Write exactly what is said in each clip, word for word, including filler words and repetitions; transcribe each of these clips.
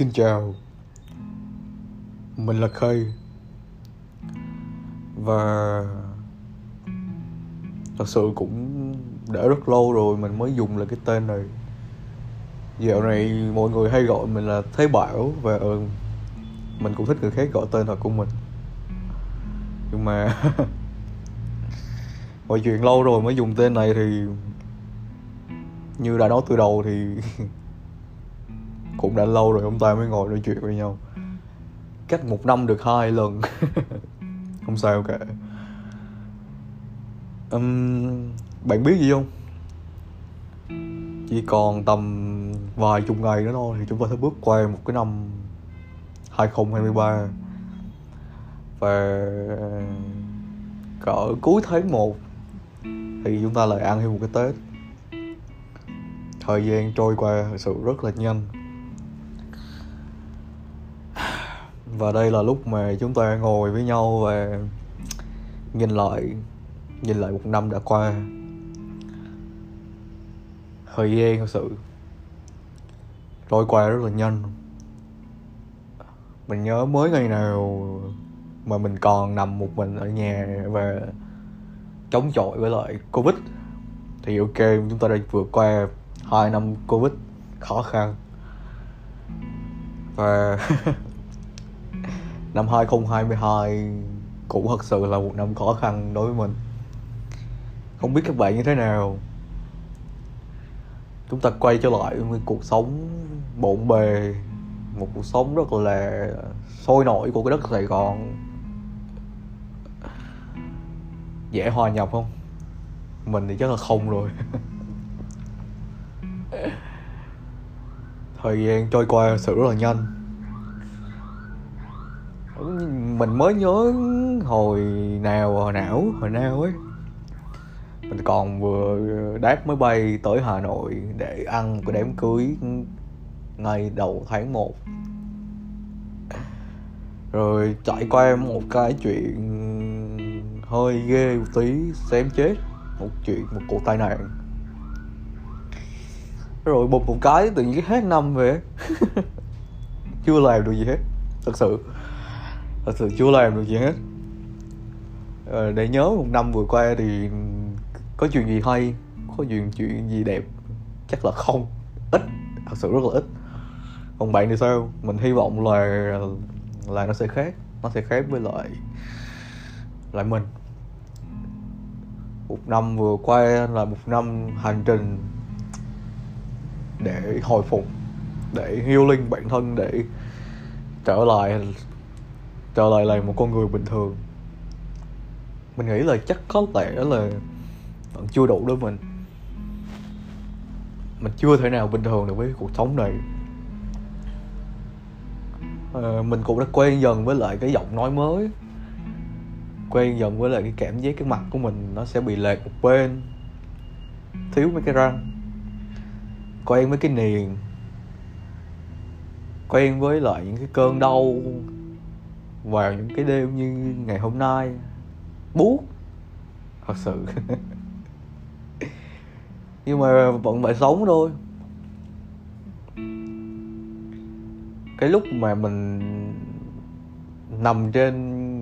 Xin chào, mình là Khơi. Và thật sự cũng đã rất lâu rồi mình mới dùng lại cái tên này. Dạo này mọi người hay gọi mình là Thế Bảo. Và ừ, mình cũng thích người khác gọi tên thật của mình. Nhưng mà mọi chuyện lâu rồi mới dùng tên này thì như đã nói từ đầu thì cũng đã lâu rồi ông ta mới ngồi nói chuyện với nhau, cách một năm được hai lần. Không sao cả. um, Bạn biết gì không? Chỉ còn tầm vài chục ngày nữa thôi thì chúng ta sẽ bước qua một cái năm hai không hai ba. Và cỡ cuối tháng một thì chúng ta lại ăn thêm một cái Tết. Thời gian trôi qua thật sự rất là nhanh. Và đây là lúc mà chúng ta ngồi với nhau và nhìn lại, nhìn lại một năm đã qua. Thời gian thật sự trôi qua rất là nhanh. Mình nhớ mới ngày nào mà mình còn nằm một mình ở nhà và chống chọi với lại Covid. Thì ok, chúng ta đã vượt qua hai năm Covid khó khăn. Và năm hai không hai hai cũng thật sự là một năm khó khăn đối với mình. Không biết các bạn như thế nào. Chúng ta quay trở lại với cuộc sống bộn bề, một cuộc sống rất là sôi nổi của cái đất Sài Gòn. Dễ hòa nhập không? Mình thì chắc là không rồi. Thời gian trôi qua sự rất là nhanh. Mình mới nhớ hồi nào hồi não hồi nào ấy, mình còn vừa đáp máy bay tới Hà Nội để ăn một cái đám cưới ngay đầu tháng một. Rồi trải qua một cái chuyện hơi ghê một tí, xem chết một chuyện, một cuộc tai nạn. Rồi bụp một cái tự nhiên cái hết năm về. Chưa làm được gì hết. Thật sự Thật sự chưa làm được gì hết. Ờ, để nhớ một năm vừa qua thì có chuyện gì hay, có chuyện chuyện gì đẹp? Chắc là không. Ít, thật sự rất là ít. Còn bạn thì sao? Mình hy vọng là là nó sẽ khác, nó sẽ khác với lại lại mình. Một năm vừa qua là một năm hành trình để hồi phục, để healing bản thân, để trở lại trở lại là một con người bình thường. Mình nghĩ là chắc có lẽ là vẫn chưa đủ đối mình. Mình chưa thể nào bình thường được với cuộc sống này. À, mình cũng đã quen dần với lại cái giọng nói mới, quen dần với lại cái cảm giác cái mặt của mình nó sẽ bị lệch một bên, thiếu mấy cái răng, quen với cái niềng, quen với lại những cái cơn đau vào những cái đêm như ngày hôm nay. Buốt thật sự. Nhưng mà vẫn phải sống thôi. Cái lúc mà mình nằm trên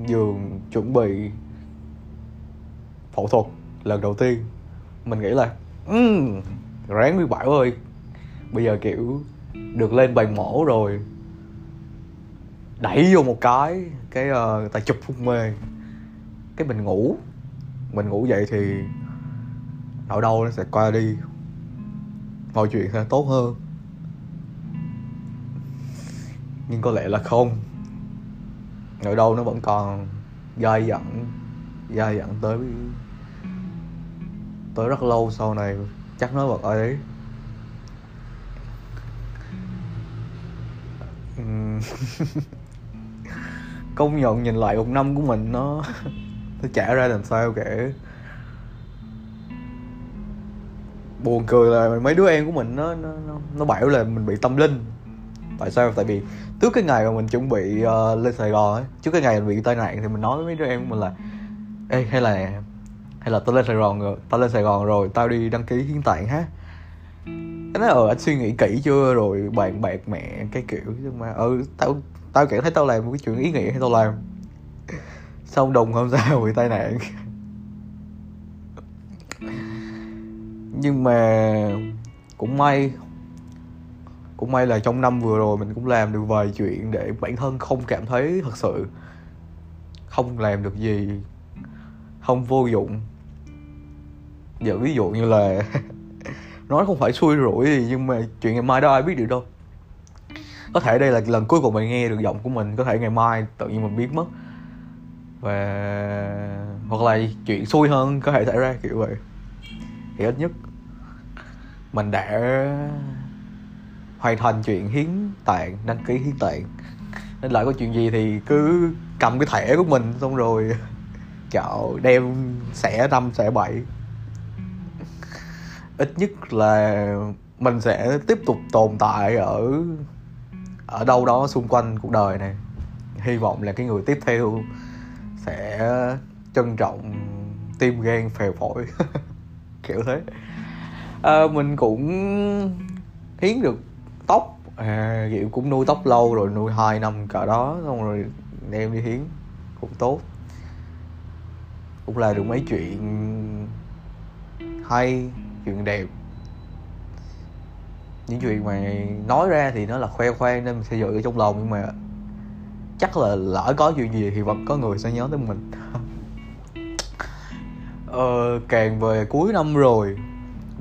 giường chuẩn bị phẫu thuật lần đầu tiên, mình nghĩ là um, ráng với Bảo ơi, bây giờ kiểu được lên bàn mổ rồi, đẩy vô một cái cái uh, người ta chụp hôn mê, cái mình ngủ mình ngủ dậy thì nỗi đau nó sẽ qua đi, mọi chuyện sẽ tốt hơn. Nhưng có lẽ là không, nỗi đau nó vẫn còn dai dẳng dai dẳng tới tới rất lâu sau này. Chắc nó vẫn ở đấy. Công nhận nhìn lại một năm của mình nó nó chả ra làm sao kể. Buồn cười là mấy đứa em của mình nó nó nó bảo là mình bị tâm linh. Tại sao? Tại vì trước cái ngày mà mình chuẩn bị uh, lên Sài Gòn ấy, trước cái ngày mình bị tai nạn thì mình nói với mấy đứa em của mình là ê, hay là hay là tao lên Sài Gòn rồi, tao lên Sài Gòn rồi, tao đi đăng ký hiến tạng ha. Anh nói ờ anh suy nghĩ kỹ chưa rồi bàn bạc mẹ cái kiểu, nhưng mà ừ tao tao cảm thấy tao làm một cái chuyện ý nghĩa hay tao làm. Xong đùng hôm sau bị tai nạn. Nhưng mà cũng may cũng may là trong năm vừa rồi mình cũng làm được vài chuyện để bản thân không cảm thấy thật sự không làm được gì, không vô dụng. Giờ ví dụ như là nói không phải xui rủi gì, nhưng mà chuyện ngày mai đó ai biết được đâu. Có thể đây là lần cuối cùng mình nghe được giọng của mình, có thể ngày mai tự nhiên mình biết mất. Và hoặc là chuyện xui hơn có thể xảy ra kiểu vậy. Thì ít nhất mình đã hoàn thành chuyện hiến tạng, đăng ký hiến tạng. Nên lại có chuyện gì thì cứ cầm cái thẻ của mình xong rồi chọn đem xẻ năm xẻ bảy. Ít nhất là mình sẽ tiếp tục tồn tại ở ở đâu đó xung quanh cuộc đời này. Hy vọng là cái người tiếp theo sẽ trân trọng tim gan phèo phổi kiểu thế. À, mình cũng hiến được tóc, à, kiểu cũng nuôi tóc lâu rồi, nuôi hai năm cả đó, xong rồi đem đi hiến cũng tốt, cũng là được mấy chuyện hay, chuyện đẹp. Những chuyện mà nói ra thì nó là khoe khoang nên mình sẽ giữ ở trong lòng, nhưng mà chắc là lỡ có chuyện gì thì vẫn có người sẽ nhớ tới mình. ờ, Càng về cuối năm rồi,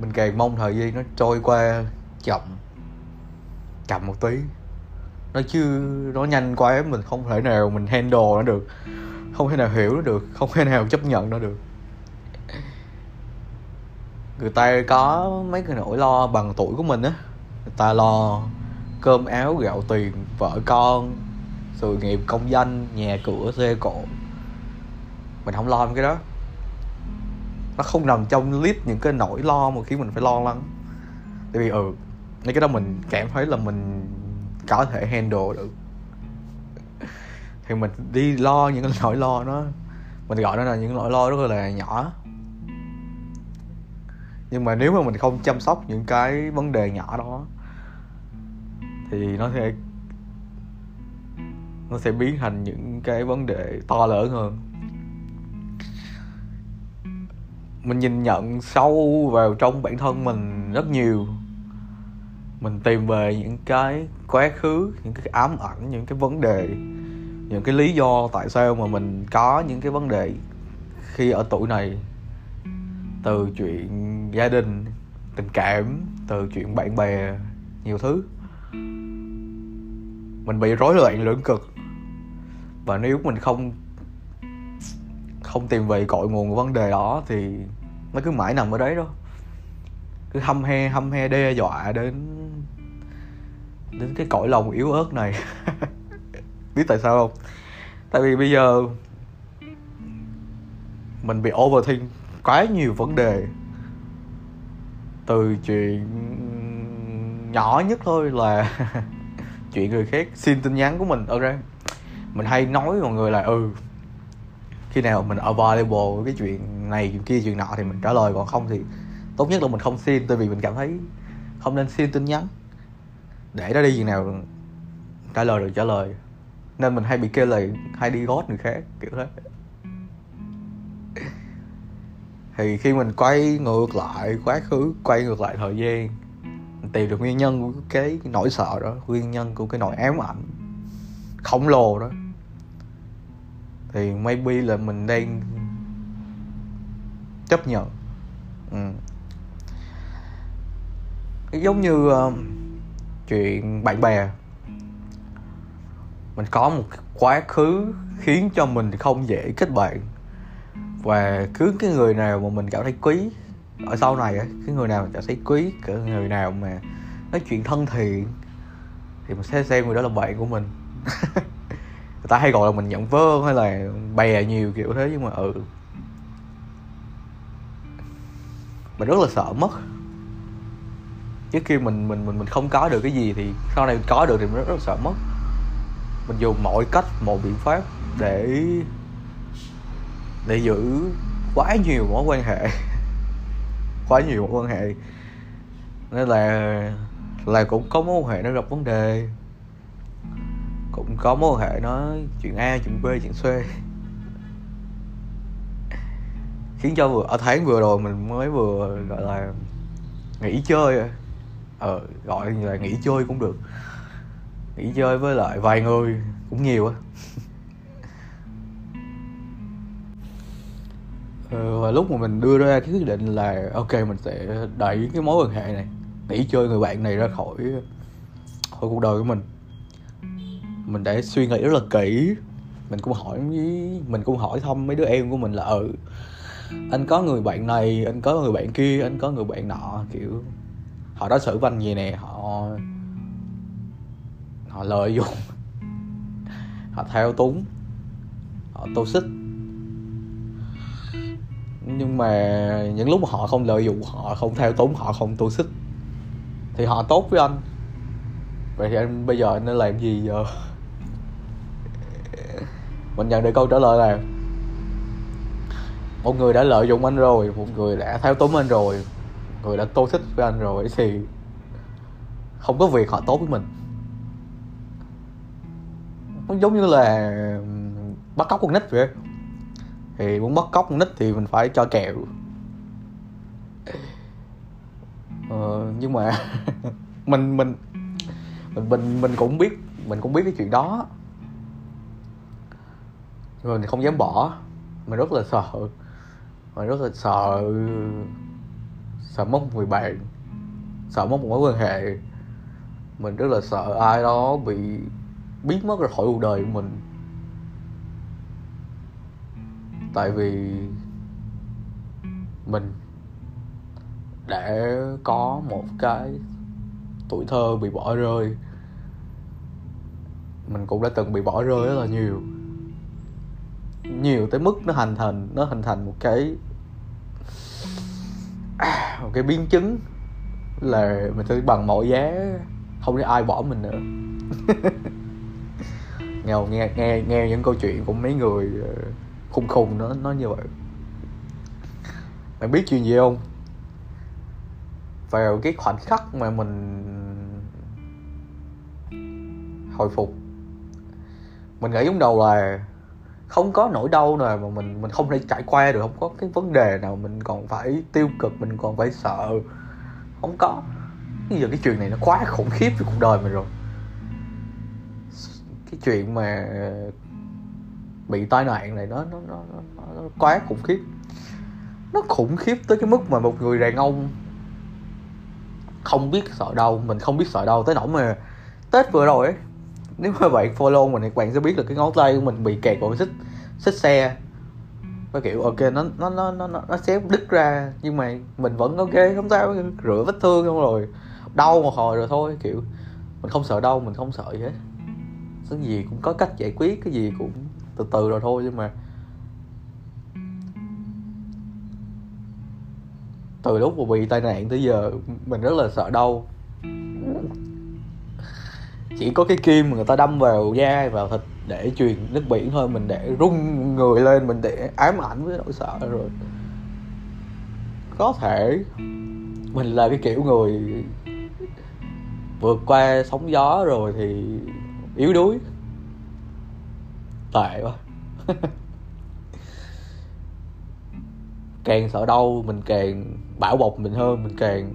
mình càng mong thời gian nó trôi qua chậm chậm một tí. Nó chứ nó nhanh quá mình không thể nào mình handle nó được, không thể nào hiểu nó được, không thể nào chấp nhận nó được. Người ta có mấy cái nỗi lo bằng tuổi của mình á, người ta lo cơm áo gạo tiền, vợ con, sự nghiệp công danh, nhà cửa xe cộ. Mình không lo cái đó, nó không nằm trong list những cái nỗi lo mà khiến mình phải lo lắng. Tại vì ừ nên cái đó mình cảm thấy là mình có thể handle được thì mình đi lo những cái nỗi lo nó, mình gọi nó là những nỗi lo rất là nhỏ. Nhưng mà nếu mà mình không chăm sóc những cái vấn đề nhỏ đó thì nó sẽ nó sẽ biến thành những cái vấn đề to lớn hơn. Mình nhìn nhận sâu vào trong bản thân mình rất nhiều. Mình tìm về những cái quá khứ, những cái ám ảnh, những cái vấn đề, những cái lý do tại sao mà mình có những cái vấn đề khi ở tuổi này. Từ chuyện gia đình, tình cảm, từ chuyện bạn bè, nhiều thứ. Mình bị rối loạn lưỡng cực. Và nếu mình không Không tìm về cội nguồn của vấn đề đó thì nó cứ mãi nằm ở đấy thôi. Cứ hâm he hâm he đe dọa đến Đến cái cõi lòng yếu ớt này. Biết tại sao không? Tại vì bây giờ mình bị overthink quá nhiều vấn đề. Từ chuyện nhỏ nhất thôi là chuyện người khác xin tin nhắn của mình. Ở đây mình hay nói với mọi người là ừ khi nào mình available cái chuyện này chuyện kia chuyện nọ thì mình trả lời, còn không thì tốt nhất là mình không xin. Tại vì mình cảm thấy không nên xin tin nhắn, để đó đi chuyện nào trả lời được trả lời. Nên mình hay bị kêu là hay đi ghost người khác kiểu thế. Thì khi mình quay ngược lại quá khứ, quay ngược lại thời gian, mình tìm được nguyên nhân của cái nỗi sợ đó, nguyên nhân của cái nỗi ám ảnh khổng lồ đó, thì maybe là mình đang chấp nhận. ừ. Giống như uh, chuyện bạn bè, mình có một quá khứ khiến cho mình không dễ kết bạn. Và cứ cái người nào mà mình cảm thấy quý ở sau này, cái người nào mình cảm thấy quý, cái người nào mà nói chuyện thân thiện thì mình sẽ xem người đó là bạn của mình. Người ta hay gọi là mình nhận vơ hay là bè nhiều kiểu thế, nhưng mà ừ mình rất là sợ mất. Chứ khi mình mình mình mình không có được cái gì thì sau này có được thì mình rất, rất là sợ mất. Mình dùng mọi cách, mọi biện pháp để để giữ quá nhiều mối quan hệ. Quá nhiều mối quan hệ Nên là là cũng có mối quan hệ nó gặp vấn đề, cũng có mối quan hệ nó chuyện A, chuyện B, chuyện C, khiến cho vừa ở tháng vừa rồi mình mới vừa gọi là nghỉ chơi, ờ gọi là nghỉ chơi cũng được, nghỉ chơi với lại vài người cũng nhiều á. Và lúc mà mình đưa ra cái quyết định là ok mình sẽ đẩy cái mối quan hệ này, nghỉ chơi người bạn này ra khỏi khỏi cuộc đời của mình, mình đã suy nghĩ rất là kỹ. Mình cũng hỏi với mình cũng hỏi thăm mấy đứa em của mình là ừ anh có người bạn này, anh có người bạn kia, anh có người bạn nọ, kiểu họ đối xử với anh gì nè, họ họ lợi dụng, họ thao túng, họ toxic. Nhưng mà những lúc mà họ không lợi dụng, họ không thao túng, họ không toxic thì họ tốt với anh. Vậy thì anh bây giờ anh nên làm gì giờ? Mình nhận được câu trả lời là một người đã lợi dụng anh rồi, một người đã thao túng anh rồi, một người đã toxic với anh rồi thì không có việc họ tốt với mình. Nó giống như là bắt cóc con nít vậy. Thì muốn bắt cóc con nít thì mình phải cho kẹo. Ờ, nhưng mà mình, mình mình mình mình cũng biết mình cũng biết cái chuyện đó, rồi mình không dám bỏ. Mình rất là sợ, mình rất là sợ sợ mất một người bạn, sợ mất một mối quan hệ. Mình rất là sợ ai đó bị biến mất ra khỏi cuộc đời của mình. Tại vì mình đã có một cái tuổi thơ bị bỏ rơi. Mình cũng đã từng bị bỏ rơi rất là nhiều, nhiều tới mức nó hình thành nó hình thành một cái một cái biến chứng là mình phải bằng mọi giá không để ai bỏ mình nữa. Nghèo nghe nghe nghe những câu chuyện của mấy người khùng khùng nó nó như vậy. Bạn biết chuyện gì không? Vào cái khoảnh khắc mà mình hồi phục, mình nghĩ lúc đầu là không có nỗi đau nào mà mình mình không thể trải qua được, không có cái vấn đề nào mình còn phải tiêu cực, mình còn phải sợ, không có. Bây giờ cái chuyện này nó quá khủng khiếp với cuộc đời mình rồi. Cái chuyện mà bị tai nạn này nó nó nó, nó, nó quá khủng khiếp. Nó khủng khiếp tới cái mức mà một người đàn ông không biết sợ đau, mình không biết sợ đau tới nỗi mà Tết vừa rồi ấy, nếu mà bạn follow mình thì bạn sẽ biết là cái ngón tay của mình bị kẹt vào cái xích xích xe. Và kiểu ok nó nó nó nó nó xé đứt ra nhưng mà mình vẫn ok, không sao, rửa vết thương xong rồi đau một hồi rồi thôi. Kiểu mình không sợ đau, mình không sợ gì hết, cái gì cũng có cách giải quyết, cái gì cũng từ từ rồi thôi. Nhưng mà từ lúc mà bị tai nạn tới giờ mình rất là sợ đau. Chỉ có cái kim mà người ta đâm vào da, vào thịt để truyền nước biển thôi, mình để rung người lên, mình để ám ảnh với nỗi sợ rồi. Có thể mình là cái kiểu người vượt qua sóng gió rồi thì yếu đuối. Tệ quá. Càng sợ đau mình càng bảo bọc mình hơn, mình càng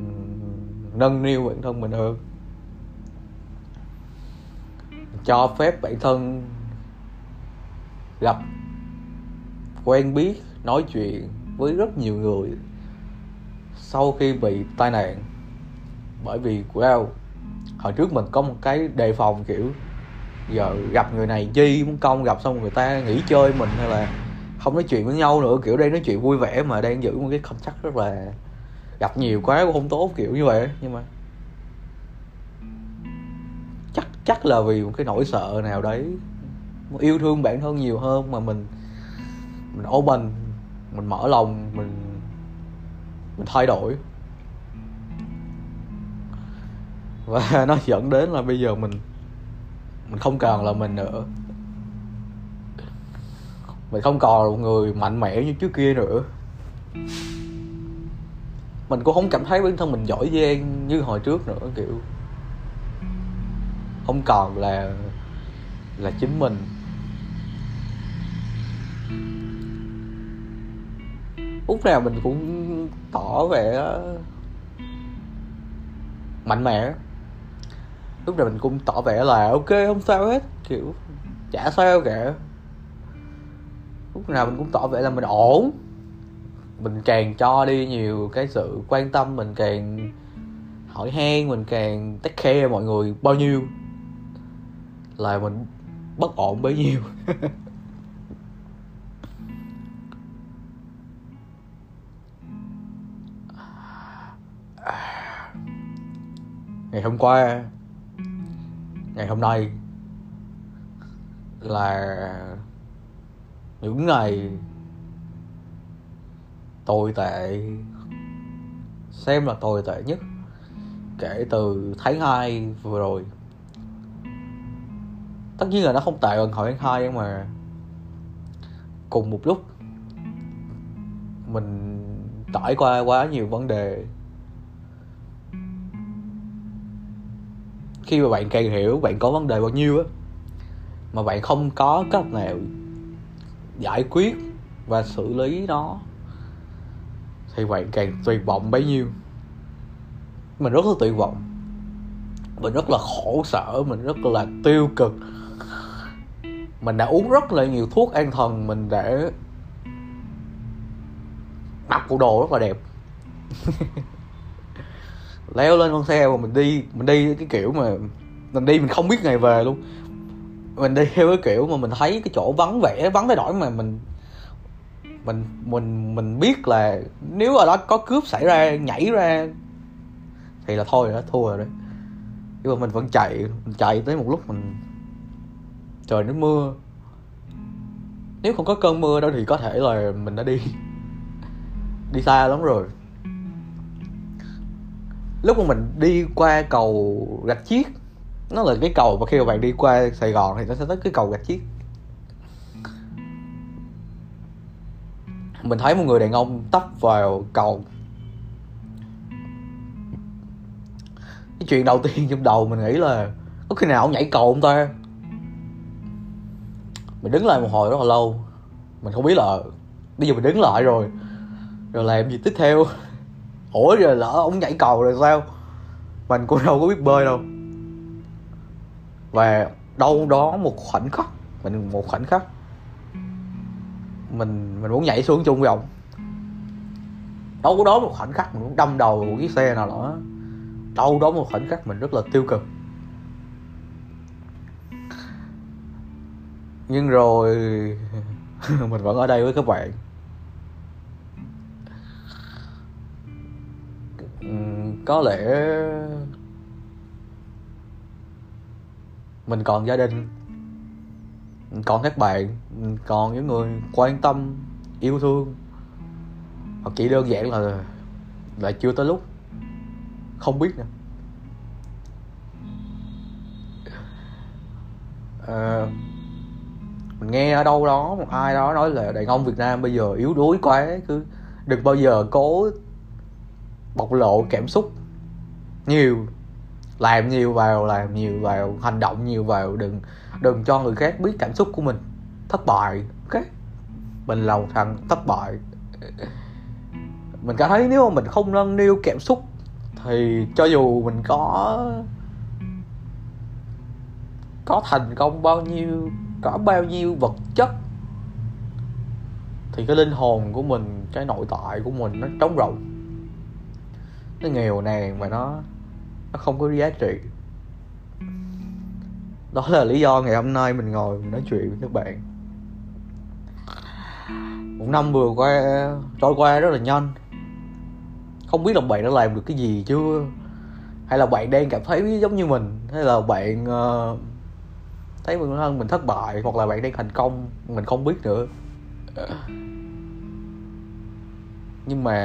nâng niu bản thân mình hơn, cho phép bản thân gặp, quen biết, nói chuyện với rất nhiều người sau khi bị tai nạn. Bởi vì wow, hồi trước mình có một cái đề phòng kiểu giờ gặp người này chi muốn công, gặp xong người ta nghỉ chơi mình hay là không nói chuyện với nhau nữa, kiểu đang nói chuyện vui vẻ mà đang giữ một cái contact rất là gặp nhiều quá cũng không tốt, kiểu như vậy. Nhưng mà chắc chắc là vì một cái nỗi sợ nào đấy, yêu thương bản thân nhiều hơn mà mình mình open, mình mở lòng, mình mình thay đổi, và nó dẫn đến là bây giờ mình mình không còn là mình nữa, mình không còn là một người mạnh mẽ như trước kia nữa. mình cũng không cảm thấy bản thân mình giỏi giang như hồi trước nữa, kiểu không còn là là chính mình. Lúc nào mình cũng tỏ vẻ mạnh mẽ, lúc nào mình cũng tỏ vẻ là ok không sao hết, kiểu chả sao cả. Lúc nào mình cũng tỏ vẻ là mình ổn. Mình càng cho đi nhiều cái sự quan tâm, mình càng hỏi han, mình càng take care mọi người bao nhiêu là mình bất ổn bấy nhiêu. Ngày hôm qua, ngày hôm nay là những ngày tồi tệ, xem là tồi tệ nhất kể từ tháng hai vừa rồi. Tất nhiên là nó không tệ bằng hồi tháng hai, nhưng mà cùng một lúc mình trải qua quá nhiều vấn đề. Khi mà bạn càng hiểu bạn có vấn đề bao nhiêu á, mà bạn không có cách nào giải quyết và xử lý nó, thì bạn càng tuyệt vọng bấy nhiêu. Mình rất là tuyệt vọng, mình rất là khổ sở, mình rất là tiêu cực. Mình đã uống rất là nhiều thuốc an thần, mình đã mặc bộ đồ rất là đẹp leo lên con xe mà mình đi, mình đi cái kiểu mà mình đi mình không biết ngày về luôn. Mình đi theo cái kiểu mà mình thấy cái chỗ vắng vẻ, vắng tới nỗi mà mình mình mình mình biết là nếu ở đó có cướp xảy ra, nhảy ra thì là thôi rồi đó, thua rồi đấy. Nhưng mà mình vẫn chạy, mình chạy tới một lúc mình trời nó mưa. Nếu không có cơn mưa đó thì có thể là mình đã đi đi xa lắm rồi. Lúc mà mình đi qua cầu Rạch Chiếc, nó là cái cầu mà khi mà bạn đi qua Sài Gòn thì nó sẽ tới cái cầu Rạch Chiếc. Mình thấy một người đàn ông tấp vào cầu. Cái chuyện đầu tiên trong đầu mình nghĩ là có khi nào ông nhảy cầu không ta. Mình đứng lại một hồi rất là lâu, mình không biết là bây giờ mình đứng lại rồi rồi làm gì tiếp theo. Ủa rồi lỡ ông nhảy cầu rồi sao? Mình cũng đâu có biết bơi đâu. Và đâu đó một khoảnh khắc mình một khoảnh khắc mình mình muốn nhảy xuống chung với ông. Đâu đó một khoảnh khắc mình muốn đâm đầu một chiếc xe nào đó. Đâu đó một khoảnh khắc mình rất là tiêu cực. Nhưng rồi mình vẫn ở đây với các bạn. Có lẽ mình còn gia đình, mình còn các bạn, mình còn những người quan tâm, yêu thương, hoặc chỉ đơn giản là là chưa tới lúc, không biết nữa. À, mình nghe ở đâu đó một ai đó nói là đàn ông Việt Nam bây giờ yếu đuối quá, cứ đừng bao giờ cố bộc lộ cảm xúc nhiều, làm nhiều vào, làm nhiều vào, hành động nhiều vào, đừng đừng cho người khác biết cảm xúc của mình. Thất bại, ok, mình là một thằng thất bại. Mình cảm thấy nếu mà mình không nâng niu cảm xúc thì cho dù mình có có thành công bao nhiêu, có bao nhiêu vật chất, thì cái linh hồn của mình, cái nội tại của mình nó trống rỗng, nó nghèo nàn mà nó nó không có giá trị. Đó là lý do ngày hôm nay mình ngồi mình nói chuyện với các bạn. Một năm vừa qua trôi qua rất là nhanh. Không biết là bạn đã làm được cái gì chưa, hay là bạn đang cảm thấy giống như mình, hay là bạn uh, thấy bản thân mình thất bại, hoặc là bạn đang thành công mình không biết nữa. Nhưng mà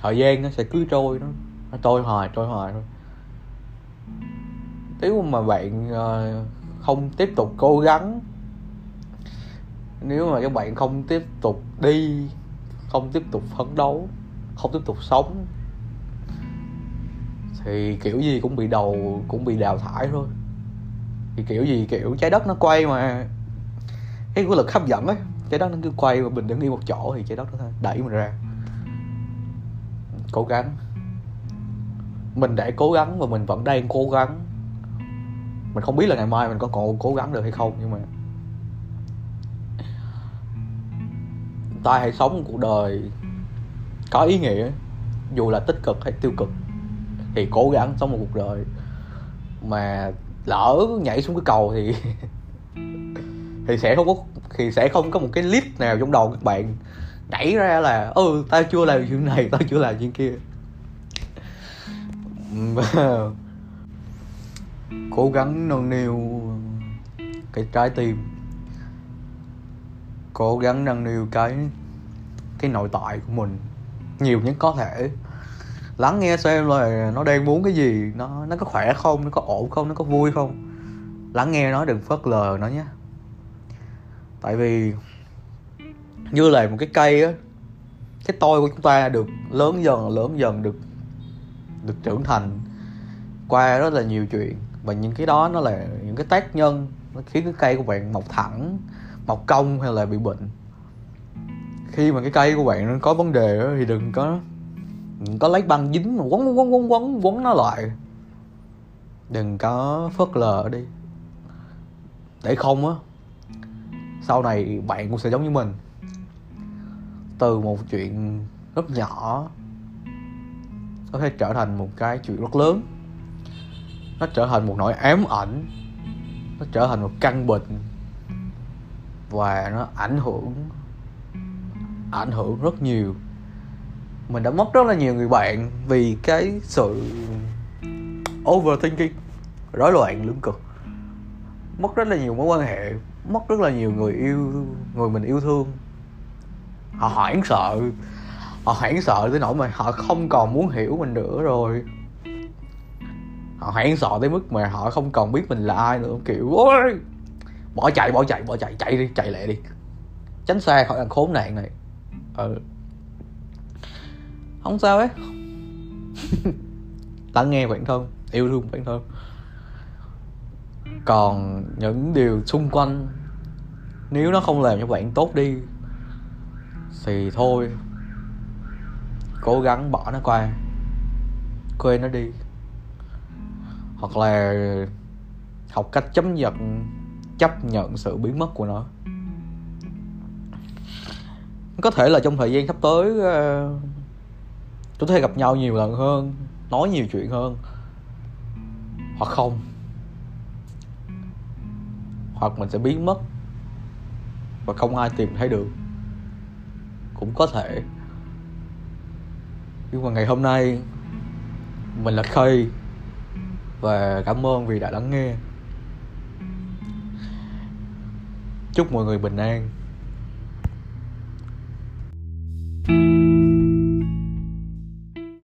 thời gian nó sẽ cứ trôi, nó nó trôi hoài trôi hoài thôi. Nếu mà bạn không tiếp tục cố gắng, nếu mà các bạn không tiếp tục đi, không tiếp tục phấn đấu, không tiếp tục sống thì kiểu gì cũng bị đầu cũng bị đào thải thôi. Thì kiểu gì kiểu trái đất nó quay mà, cái quy luật hấp dẫn ấy, trái đất nó cứ quay và mình đứng yên một chỗ thì trái đất nó đẩy mình ra. Cố gắng, mình đã cố gắng và mình vẫn đang cố gắng. Mình không biết là ngày mai mình có còn cố gắng được hay không, nhưng mà ta hãy sống cuộc đời có ý nghĩa, dù là tích cực hay tiêu cực. Thì cố gắng sống một cuộc đời, mà lỡ nhảy xuống cái cầu thì thì sẽ không có thì sẽ không có một cái list nào trong đầu các bạn đẩy ra là ừ tao chưa làm chuyện này, tao chưa làm chuyện kia. Cố gắng nâng niu cái trái tim, cố gắng nâng niu cái cái nội tại của mình nhiều nhất có thể. Lắng nghe xem là nó đang muốn cái gì, nó nó có khỏe không, nó có ổn không, nó có vui không. Lắng nghe nó, đừng phớt lờ nó nhé. Tại vì như là một cái cây á, cái tôi của chúng ta được lớn dần lớn dần được được trưởng thành qua rất là nhiều chuyện, và những cái đó nó là những cái tác nhân nó khiến cái cây của bạn mọc thẳng, mọc cong hay là bị bệnh. Khi mà cái cây của bạn nó có vấn đề đó, thì đừng có đừng có lấy băng dính mà quấn quấn quấn quấn quấn nó lại, đừng có phớt lờ đi, để không á sau này bạn cũng sẽ giống như mình. Từ một chuyện rất nhỏ có thể trở thành một cái chuyện rất lớn, nó trở thành một nỗi ám ảnh, nó trở thành một căn bệnh, và nó ảnh hưởng ảnh hưởng rất nhiều. Mình đã mất rất là nhiều người bạn vì cái sự overthinking, rối loạn lưỡng cực. Mất rất là nhiều mối quan hệ, mất rất là nhiều người yêu, người mình yêu thương. Họ hoảng sợ, họ hoảng sợ tới nỗi mà họ không còn muốn hiểu mình nữa rồi. Họ hoảng sợ tới mức mà họ không còn biết mình là ai nữa, kiểu ôi bỏ chạy, bỏ chạy, bỏ chạy, chạy đi, chạy lẹ đi, tránh xa khỏi thằng khốn nạn này. Ừ. Không sao ấy. Lắng nghe bản thân, yêu thương bản thân. Còn những điều xung quanh, nếu nó không làm cho bạn tốt đi thì thôi, cố gắng bỏ nó qua, quên nó đi. Hoặc là học cách chấp nhận chấp nhận sự biến mất của nó. Có thể là trong thời gian sắp tới chúng ta gặp nhau nhiều lần hơn, nói nhiều chuyện hơn, hoặc không, hoặc mình sẽ biến mất và không ai tìm thấy được, cũng có thể. Nhưng mà ngày hôm nay mình là Khây, và cảm ơn vì đã lắng nghe. Chúc mọi người bình an.